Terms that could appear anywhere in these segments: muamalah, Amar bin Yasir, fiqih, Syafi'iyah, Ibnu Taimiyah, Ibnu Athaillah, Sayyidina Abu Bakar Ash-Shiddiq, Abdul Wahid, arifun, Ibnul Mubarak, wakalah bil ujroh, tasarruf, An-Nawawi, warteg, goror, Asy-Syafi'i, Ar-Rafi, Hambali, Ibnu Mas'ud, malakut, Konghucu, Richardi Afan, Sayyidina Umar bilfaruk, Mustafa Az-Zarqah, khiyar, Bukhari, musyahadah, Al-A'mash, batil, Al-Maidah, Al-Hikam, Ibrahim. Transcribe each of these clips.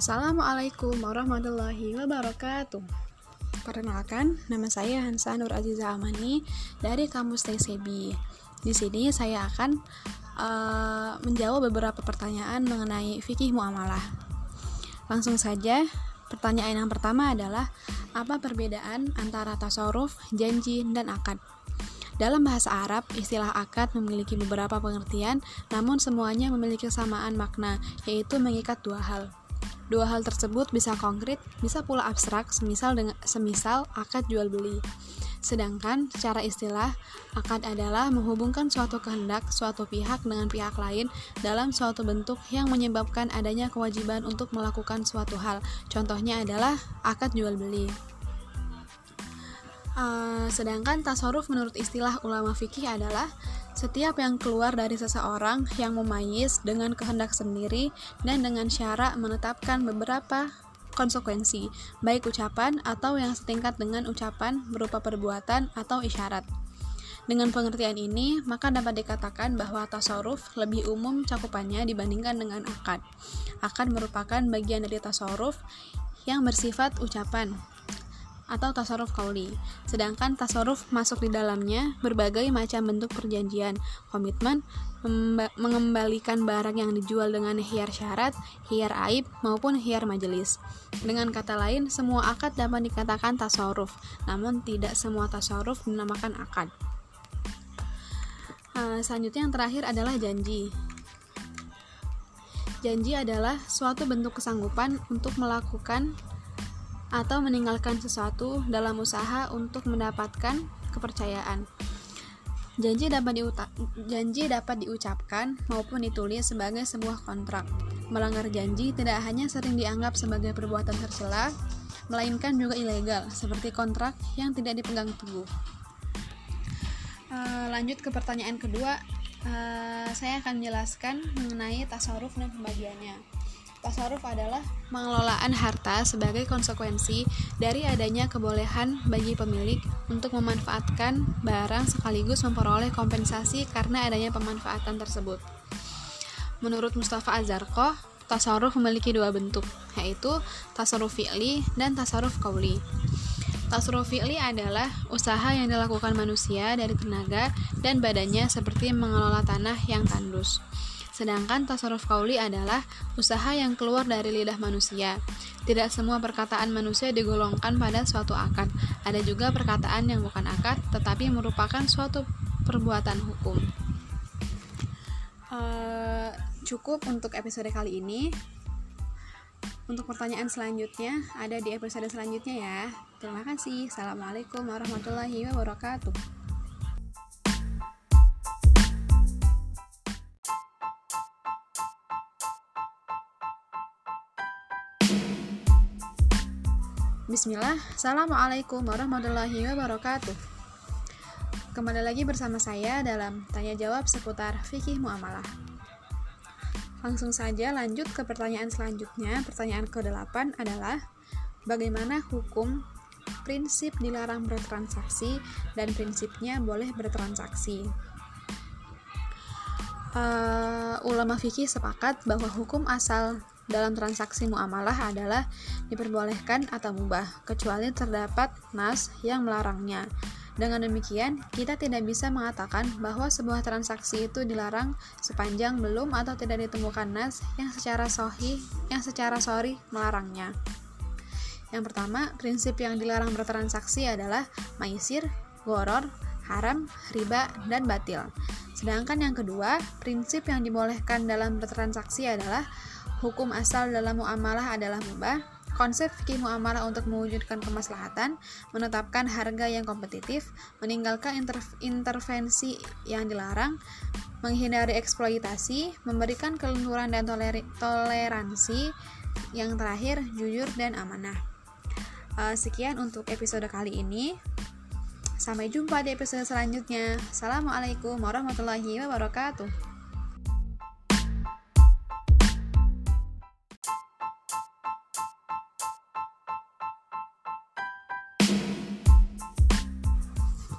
Assalamualaikum warahmatullahi wabarakatuh. Perkenalkan, nama saya Hansa Nur Azizah Amani dari kampus TSEBI. Di sini saya akan menjawab beberapa pertanyaan mengenai fikih muamalah. Langsung saja, pertanyaan yang pertama adalah apa perbedaan antara tasarruf, janji, dan akad? Dalam bahasa Arab, istilah akad memiliki beberapa pengertian, namun semuanya memiliki kesamaan makna, yaitu mengikat dua hal. Dua hal tersebut bisa konkret, bisa pula abstrak, semisal akad jual-beli. Sedangkan, secara istilah, akad adalah menghubungkan suatu kehendak suatu pihak dengan pihak lain dalam suatu bentuk yang menyebabkan adanya kewajiban untuk melakukan suatu hal. Contohnya adalah akad jual-beli. Sedangkan tasarruf menurut istilah ulama fikih adalah setiap yang keluar dari seseorang yang memayyiz dengan kehendak sendiri dan dengan syarat menetapkan beberapa konsekuensi, baik ucapan atau yang setingkat dengan ucapan berupa perbuatan atau isyarat. Dengan pengertian ini, maka dapat dikatakan bahwa tasarruf lebih umum cakupannya dibandingkan dengan akad. Akad merupakan bagian dari tasarruf yang bersifat ucapan atau tasarruf qauli. Sedangkan tasarruf masuk di dalamnya berbagai macam bentuk perjanjian, komitmen, mengembalikan barang yang dijual dengan khiyar syarat, khiyar aib, maupun khiyar majelis. Dengan kata lain, semua akad dapat dikatakan tasarruf, namun tidak semua tasarruf dinamakan akad. Selanjutnya yang terakhir adalah janji. Janji adalah suatu bentuk kesanggupan untuk melakukan atau meninggalkan sesuatu dalam usaha untuk mendapatkan kepercayaan. Janji dapat diucapkan maupun ditulis sebagai sebuah kontrak. Melanggar janji tidak hanya sering dianggap sebagai perbuatan tercela, melainkan juga ilegal, seperti kontrak yang tidak dipegang teguh. Lanjut ke pertanyaan kedua, saya akan menjelaskan mengenai tasarruf dan pembagiannya. Tasarruf adalah pengelolaan harta sebagai konsekuensi dari adanya kebolehan bagi pemilik untuk memanfaatkan barang sekaligus memperoleh kompensasi karena adanya pemanfaatan tersebut. Menurut Mustafa Az-Zarqah, tasarruf memiliki dua bentuk, yaitu tasarruf fi'li dan tasarruf qauli. Tasarruf fi'li adalah usaha yang dilakukan manusia dari tenaga dan badannya seperti mengelola tanah yang tandus. Sedangkan tasarruf qauli adalah usaha yang keluar dari lidah manusia. Tidak semua perkataan manusia digolongkan pada suatu akad. Ada juga perkataan yang bukan akad, tetapi merupakan suatu perbuatan hukum. Cukup untuk episode kali ini. Untuk pertanyaan selanjutnya, ada di episode selanjutnya ya. Terima kasih. Assalamualaikum warahmatullahi wabarakatuh. Bismillah, Assalamualaikum warahmatullahi wabarakatuh. Kembali lagi bersama saya dalam tanya jawab seputar fikih muamalah. Langsung saja lanjut ke pertanyaan selanjutnya. Pertanyaan ke-8 adalah bagaimana hukum prinsip dilarang bertransaksi dan prinsipnya boleh bertransaksi. Ulama fikih sepakat bahwa hukum asal dalam transaksi muamalah adalah diperbolehkan atau mubah, kecuali terdapat nas yang melarangnya. Dengan demikian, kita tidak bisa mengatakan bahwa sebuah transaksi itu dilarang sepanjang belum atau tidak ditemukan nas yang secara sahih melarangnya. Yang pertama, prinsip yang dilarang bertransaksi adalah maisir, goror, haram, riba, dan batil. Sedangkan yang kedua, prinsip yang dibolehkan dalam bertransaksi adalah hukum asal dalam muamalah adalah mubah. Konsep fikih muamalah untuk mewujudkan kemaslahatan, menetapkan harga yang kompetitif, meninggalkan intervensi yang dilarang, menghindari eksploitasi, memberikan kelenturan dan toleransi. Yang terakhir, jujur dan amanah. Sekian untuk episode kali ini. Sampai jumpa di episode selanjutnya. Assalamualaikum warahmatullahi wabarakatuh.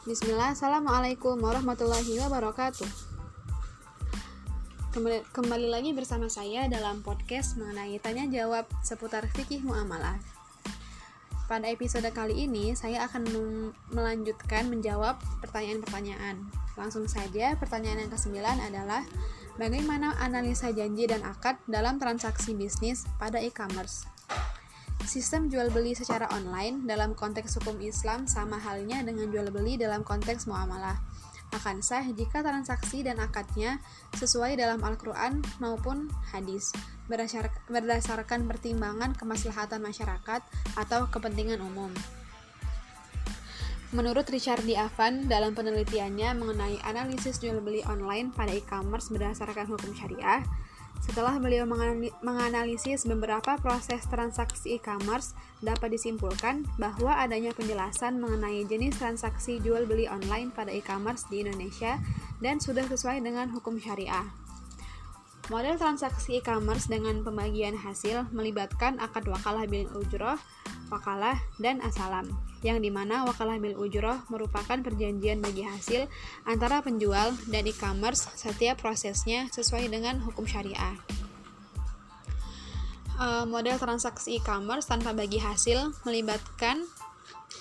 Bismillah, Assalamualaikum warahmatullahi wabarakatuh. Kembali lagi bersama saya dalam podcast mengenai tanya jawab seputar fikih muamalah. Pada episode kali ini saya akan melanjutkan menjawab pertanyaan-pertanyaan. Langsung saja, pertanyaan yang ke-9 adalah bagaimana analisa janji dan akad dalam transaksi bisnis pada e-commerce? Sistem jual beli secara online dalam konteks hukum Islam sama halnya dengan jual beli dalam konteks muamalah. Akan sah jika transaksi dan akadnya sesuai dalam Al-Quran maupun hadis, berdasarkan pertimbangan kemaslahatan masyarakat atau kepentingan umum. Menurut Richardi Afan, dalam penelitiannya mengenai analisis jual beli online pada e-commerce berdasarkan hukum syariah, setelah beliau menganalisis beberapa proses transaksi e-commerce, dapat disimpulkan bahwa adanya penjelasan mengenai jenis transaksi jual beli online pada e-commerce di Indonesia dan sudah sesuai dengan hukum syariah. Model transaksi e-commerce dengan pembagian hasil melibatkan akad wakalah bil ujroh, wakalah, dan asalam, yang dimana wakalah bil ujroh merupakan perjanjian bagi hasil antara penjual dan e-commerce setiap prosesnya sesuai dengan hukum syariah. Model transaksi e-commerce tanpa bagi hasil melibatkan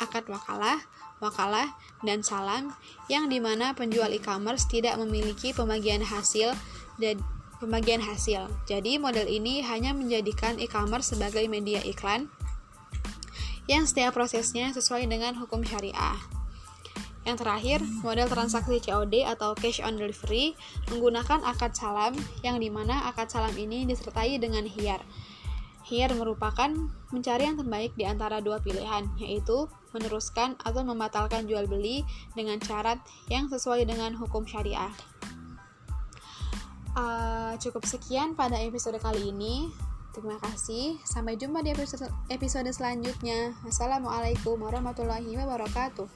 akad wakalah, wakalah, dan salam, yang dimana penjual e-commerce tidak memiliki pembagian hasil. Jadi model ini hanya menjadikan e-commerce sebagai media iklan yang setiap prosesnya sesuai dengan hukum syariah. Yang terakhir, model transaksi COD atau cash on delivery menggunakan akad salam, yang dimana akad salam ini disertai dengan hiyar. Hiyar merupakan mencari yang terbaik di antara dua pilihan, yaitu meneruskan atau membatalkan jual beli dengan syarat yang sesuai dengan hukum syariah. Cukup sekian pada episode kali ini. Terima kasih, sampai jumpa di episode selanjutnya. Wassalamualaikum warahmatullahi wabarakatuh.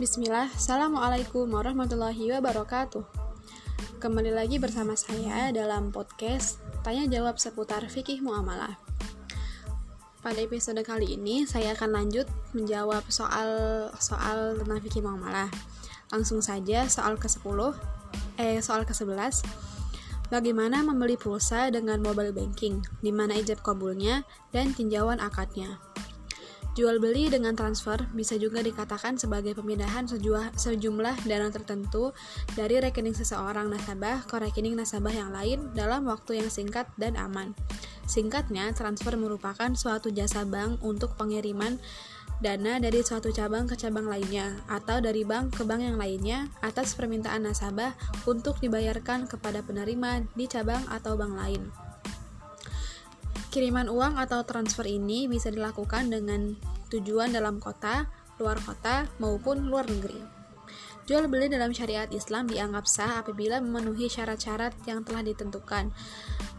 Bismillah, assalamualaikum warahmatullahi wabarakatuh. Kembali lagi bersama saya dalam podcast tanya jawab seputar fikih muamalah. Pada episode kali ini, saya akan lanjut menjawab soal tentang fikih muamalah. Langsung saja soal ke-11. Bagaimana membeli pulsa dengan mobile banking, di mana ijab kabulnya dan tinjauan akadnya? Jual beli dengan transfer bisa juga dikatakan sebagai pemindahan sejumlah dana tertentu dari rekening seseorang nasabah ke rekening nasabah yang lain dalam waktu yang singkat dan aman. Singkatnya, transfer merupakan suatu jasa bank untuk pengiriman dana dari suatu cabang ke cabang lainnya atau dari bank ke bank yang lainnya atas permintaan nasabah untuk dibayarkan kepada penerima di cabang atau bank lain. Kiriman uang atau transfer ini bisa dilakukan dengan tujuan dalam kota, luar kota, maupun luar negeri. Jual beli dalam syariat Islam dianggap sah apabila memenuhi syarat-syarat yang telah ditentukan.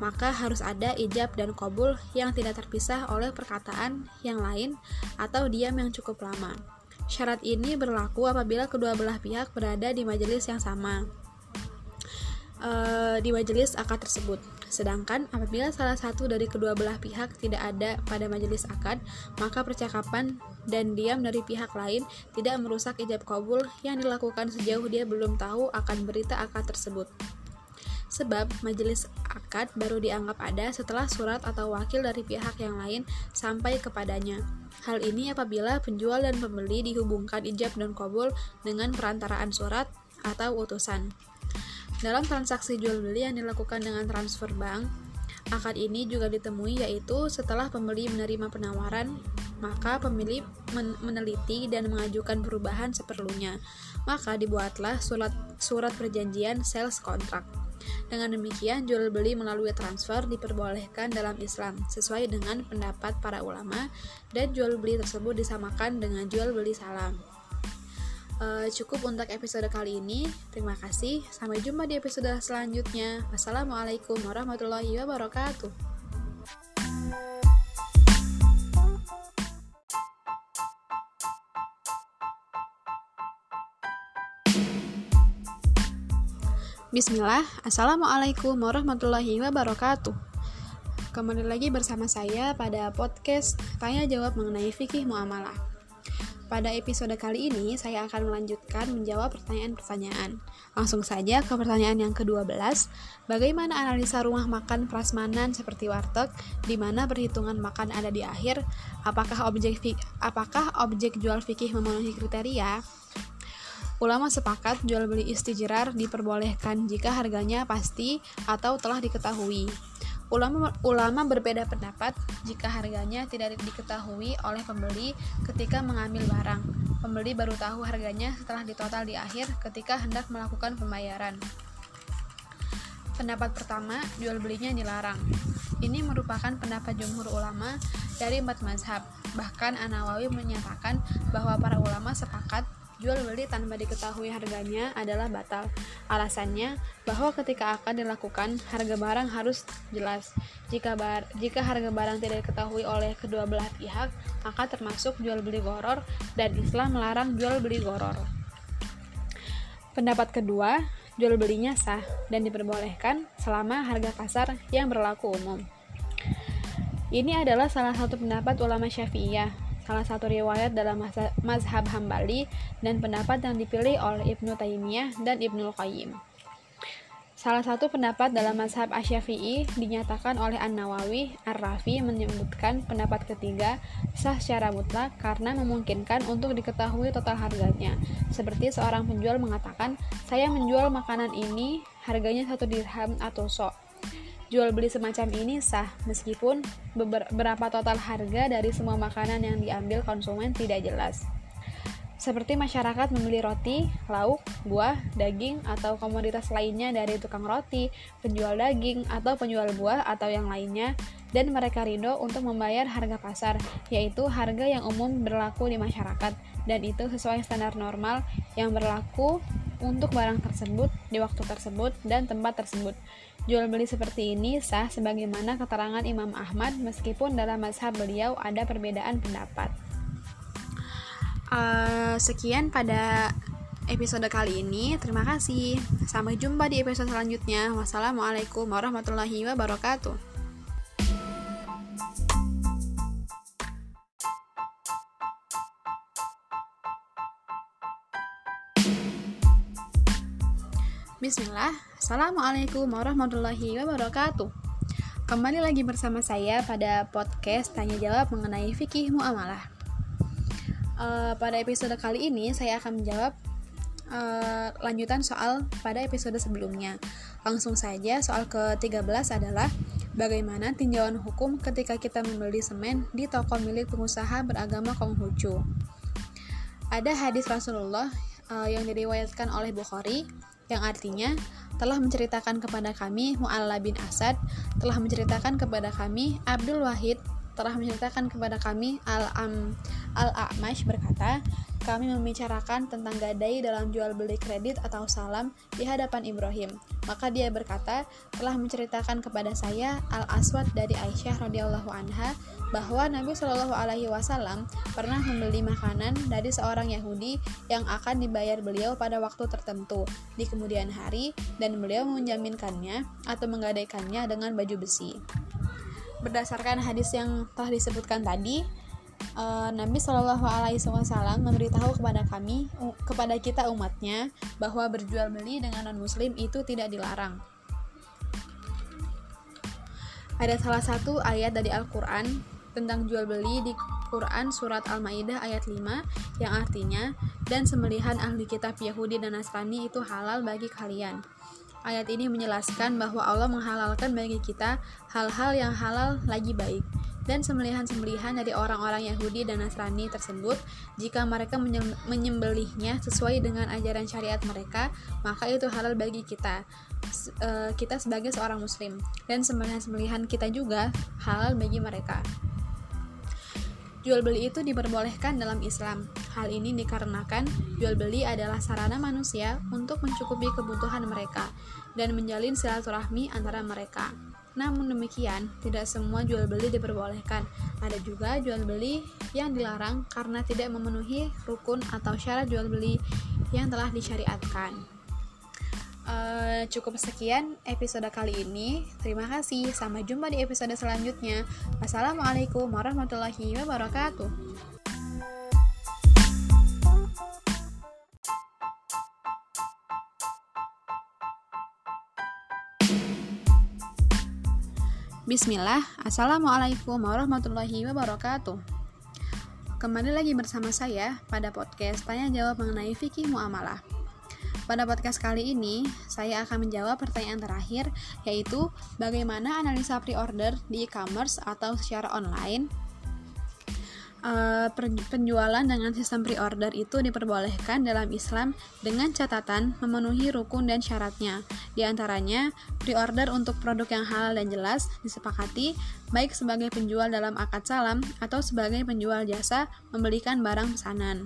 Maka harus ada ijab dan qabul yang tidak terpisah oleh perkataan yang lain atau diam yang cukup lama. Syarat ini berlaku apabila kedua belah pihak berada di majelis yang sama, di majelis akad tersebut. Sedangkan apabila salah satu dari kedua belah pihak tidak ada pada majelis akad, maka percakapan dan diam dari pihak lain tidak merusak ijab kabul yang dilakukan sejauh dia belum tahu akan berita akad tersebut. Sebab majelis akad baru dianggap ada setelah surat atau wakil dari pihak yang lain sampai kepadanya. Hal ini apabila penjual dan pembeli dihubungkan ijab dan kabul dengan perantaraan surat atau utusan. Dalam transaksi jual beli yang dilakukan dengan transfer bank, akad ini juga ditemui, yaitu setelah pembeli menerima penawaran, maka pembeli meneliti dan mengajukan perubahan seperlunya. Maka dibuatlah surat perjanjian sales kontrak. Dengan demikian, jual beli melalui transfer diperbolehkan dalam Islam sesuai dengan pendapat para ulama, dan jual beli tersebut disamakan dengan jual beli salam. Cukup untuk episode kali ini. Terima kasih. Sampai jumpa di episode selanjutnya. Wassalamualaikum warahmatullahi wabarakatuh. Bismillah, assalamualaikum warahmatullahi wabarakatuh. Kembali lagi bersama saya pada podcast Tanya Jawab mengenai Fikih Muamalah. Pada episode kali ini, saya akan melanjutkan menjawab pertanyaan-pertanyaan. Langsung saja ke pertanyaan yang ke-12, bagaimana analisa rumah makan prasmanan seperti warteg, di mana perhitungan makan ada di akhir, apakah objek jual fikih memenuhi kriteria? Ulama sepakat jual beli istijrar diperbolehkan jika harganya pasti atau telah diketahui. Ulama berbeda pendapat jika harganya tidak diketahui oleh pembeli ketika mengambil barang. Pembeli baru tahu harganya setelah ditotal di akhir ketika hendak melakukan pembayaran. Pendapat pertama, jual belinya dilarang. Ini merupakan pendapat jumhur ulama dari 4 mazhab. Bahkan An-Nawawi menyatakan bahwa para ulama sepakat jual beli tanpa diketahui harganya adalah batal. Alasannya bahwa ketika akan dilakukan, harga barang harus jelas. Jika harga barang tidak diketahui oleh kedua belah pihak, maka termasuk jual beli goror dan Islam melarang jual beli goror. Pendapat kedua, jual belinya sah dan diperbolehkan selama harga pasar yang berlaku umum. Ini adalah salah satu pendapat ulama Syafi'iyah, salah satu riwayat dalam mazhab Hambali, dan pendapat yang dipilih oleh Ibnu Taimiyah dan Ibnu Qayyim. Salah satu pendapat dalam mazhab Asy-Syafi'i dinyatakan oleh An-Nawawi, Ar-Rafi menyebutkan pendapat ketiga sah secara mutlak karena memungkinkan untuk diketahui total harganya. Seperti seorang penjual mengatakan, "Saya menjual makanan ini, harganya 1 dirham atau sok." Jual beli semacam ini sah, meskipun berapa total harga dari semua makanan yang diambil konsumen tidak jelas. Seperti masyarakat membeli roti, lauk, buah, daging, atau komoditas lainnya dari tukang roti, penjual daging, atau penjual buah, atau yang lainnya, dan mereka ridho untuk membayar harga pasar, yaitu harga yang umum berlaku di masyarakat, dan itu sesuai standar normal yang berlaku untuk barang tersebut, di waktu tersebut, dan tempat tersebut. Jual beli seperti ini sah sebagaimana keterangan Imam Ahmad, meskipun dalam mazhab beliau ada perbedaan pendapat. Sekian pada episode kali ini. Terima kasih. Sampai jumpa di episode selanjutnya. Wassalamualaikum warahmatullahi wabarakatuh. Bismillah, Assalamualaikum warahmatullahi wabarakatuh. Kembali lagi bersama saya pada podcast Tanya Jawab mengenai Fikih Muamalah. Pada episode kali ini saya akan menjawab lanjutan soal pada episode sebelumnya. Langsung saja, soal ke-13 adalah bagaimana tinjauan hukum ketika kita membeli semen di toko milik pengusaha beragama Konghucu. Ada hadis Rasulullah yang diriwayatkan oleh Bukhari, yang artinya telah menceritakan kepada kami Mu'alla bin Asad, telah menceritakan kepada kami Abdul Wahid, telah menceritakan kepada kami Al-A'mash berkata, kami membicarakan tentang gadai dalam jual beli kredit atau salam di hadapan Ibrahim. Maka dia berkata, telah menceritakan kepada saya Al-Aswad dari Aisyah radhiyallahu anha bahwa Nabi Shallallahu alaihi wasallam pernah membeli makanan dari seorang Yahudi yang akan dibayar beliau pada waktu tertentu di kemudian hari, dan beliau menjaminkannya atau menggadaikannya dengan baju besi. Berdasarkan hadis yang telah disebutkan tadi, Nabi Shallallahu alaihi wasallam memberitahu kepada kita umatnya bahwa berjual beli dengan non muslim itu tidak dilarang. Ada salah satu ayat dari Al-Qur'an tentang jual beli di Quran surat Al-Maidah ayat 5 yang artinya, dan sembelihan ahli kitab Yahudi dan Nasrani itu halal bagi kalian. Ayat ini menjelaskan bahwa Allah menghalalkan bagi kita hal-hal yang halal lagi baik, dan sembelihan-sembelihan dari orang-orang Yahudi dan Nasrani tersebut, jika mereka menyembelihnya sesuai dengan ajaran syariat mereka, maka itu halal bagi kita sebagai seorang muslim, dan sembelihan-sembelihan kita juga halal bagi mereka. Jual beli itu diperbolehkan dalam Islam. Hal ini dikarenakan jual beli adalah sarana manusia untuk mencukupi kebutuhan mereka dan menjalin silaturahmi antara mereka. Namun demikian, tidak semua jual beli diperbolehkan. Ada juga jual beli yang dilarang karena tidak memenuhi rukun atau syarat jual beli yang telah disyariatkan. Cukup sekian episode kali ini. Terima kasih. Sampai jumpa di episode selanjutnya. Wassalamualaikum warahmatullahi wabarakatuh. Bismillah, Assalamualaikum warahmatullahi wabarakatuh. Kembali lagi bersama saya pada podcast Tanya Jawab mengenai Fiqih Muamalah. Pada podcast kali ini, saya akan menjawab pertanyaan terakhir, yaitu bagaimana analisa pre-order di e-commerce atau secara online. Penjualan dengan sistem pre-order itu diperbolehkan dalam Islam dengan catatan memenuhi rukun dan syaratnya. Di antaranya, pre-order untuk produk yang halal dan jelas disepakati baik sebagai penjual dalam akad salam atau sebagai penjual jasa membelikan barang pesanan.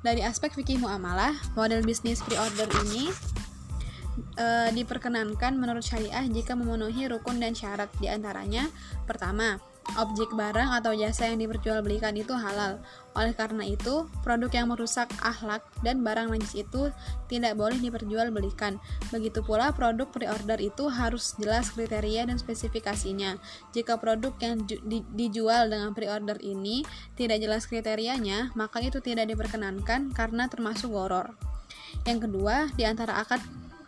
Dari aspek fikih muamalah, model bisnis pre-order ini diperkenankan menurut syariah jika memenuhi rukun dan syarat. Di antaranya, pertama, objek barang atau jasa yang diperjualbelikan itu halal. Oleh karena itu, produk yang merusak akhlak dan barang najis itu tidak boleh diperjualbelikan. Begitu pula produk pre-order itu harus jelas kriteria dan spesifikasinya. Jika produk yang dijual dengan pre-order ini tidak jelas kriterianya, maka itu tidak diperkenankan karena termasuk goror. Yang kedua, di antara akad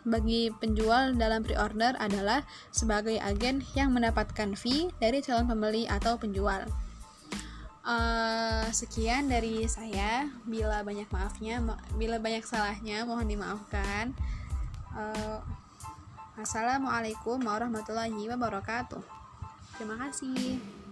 bagi penjual dalam pre-order adalah sebagai agen yang mendapatkan fee dari calon pembeli atau penjual. Sekian dari saya. Bila banyak salahnya mohon dimaafkan. Assalamualaikum warahmatullahi wabarakatuh. Terima kasih.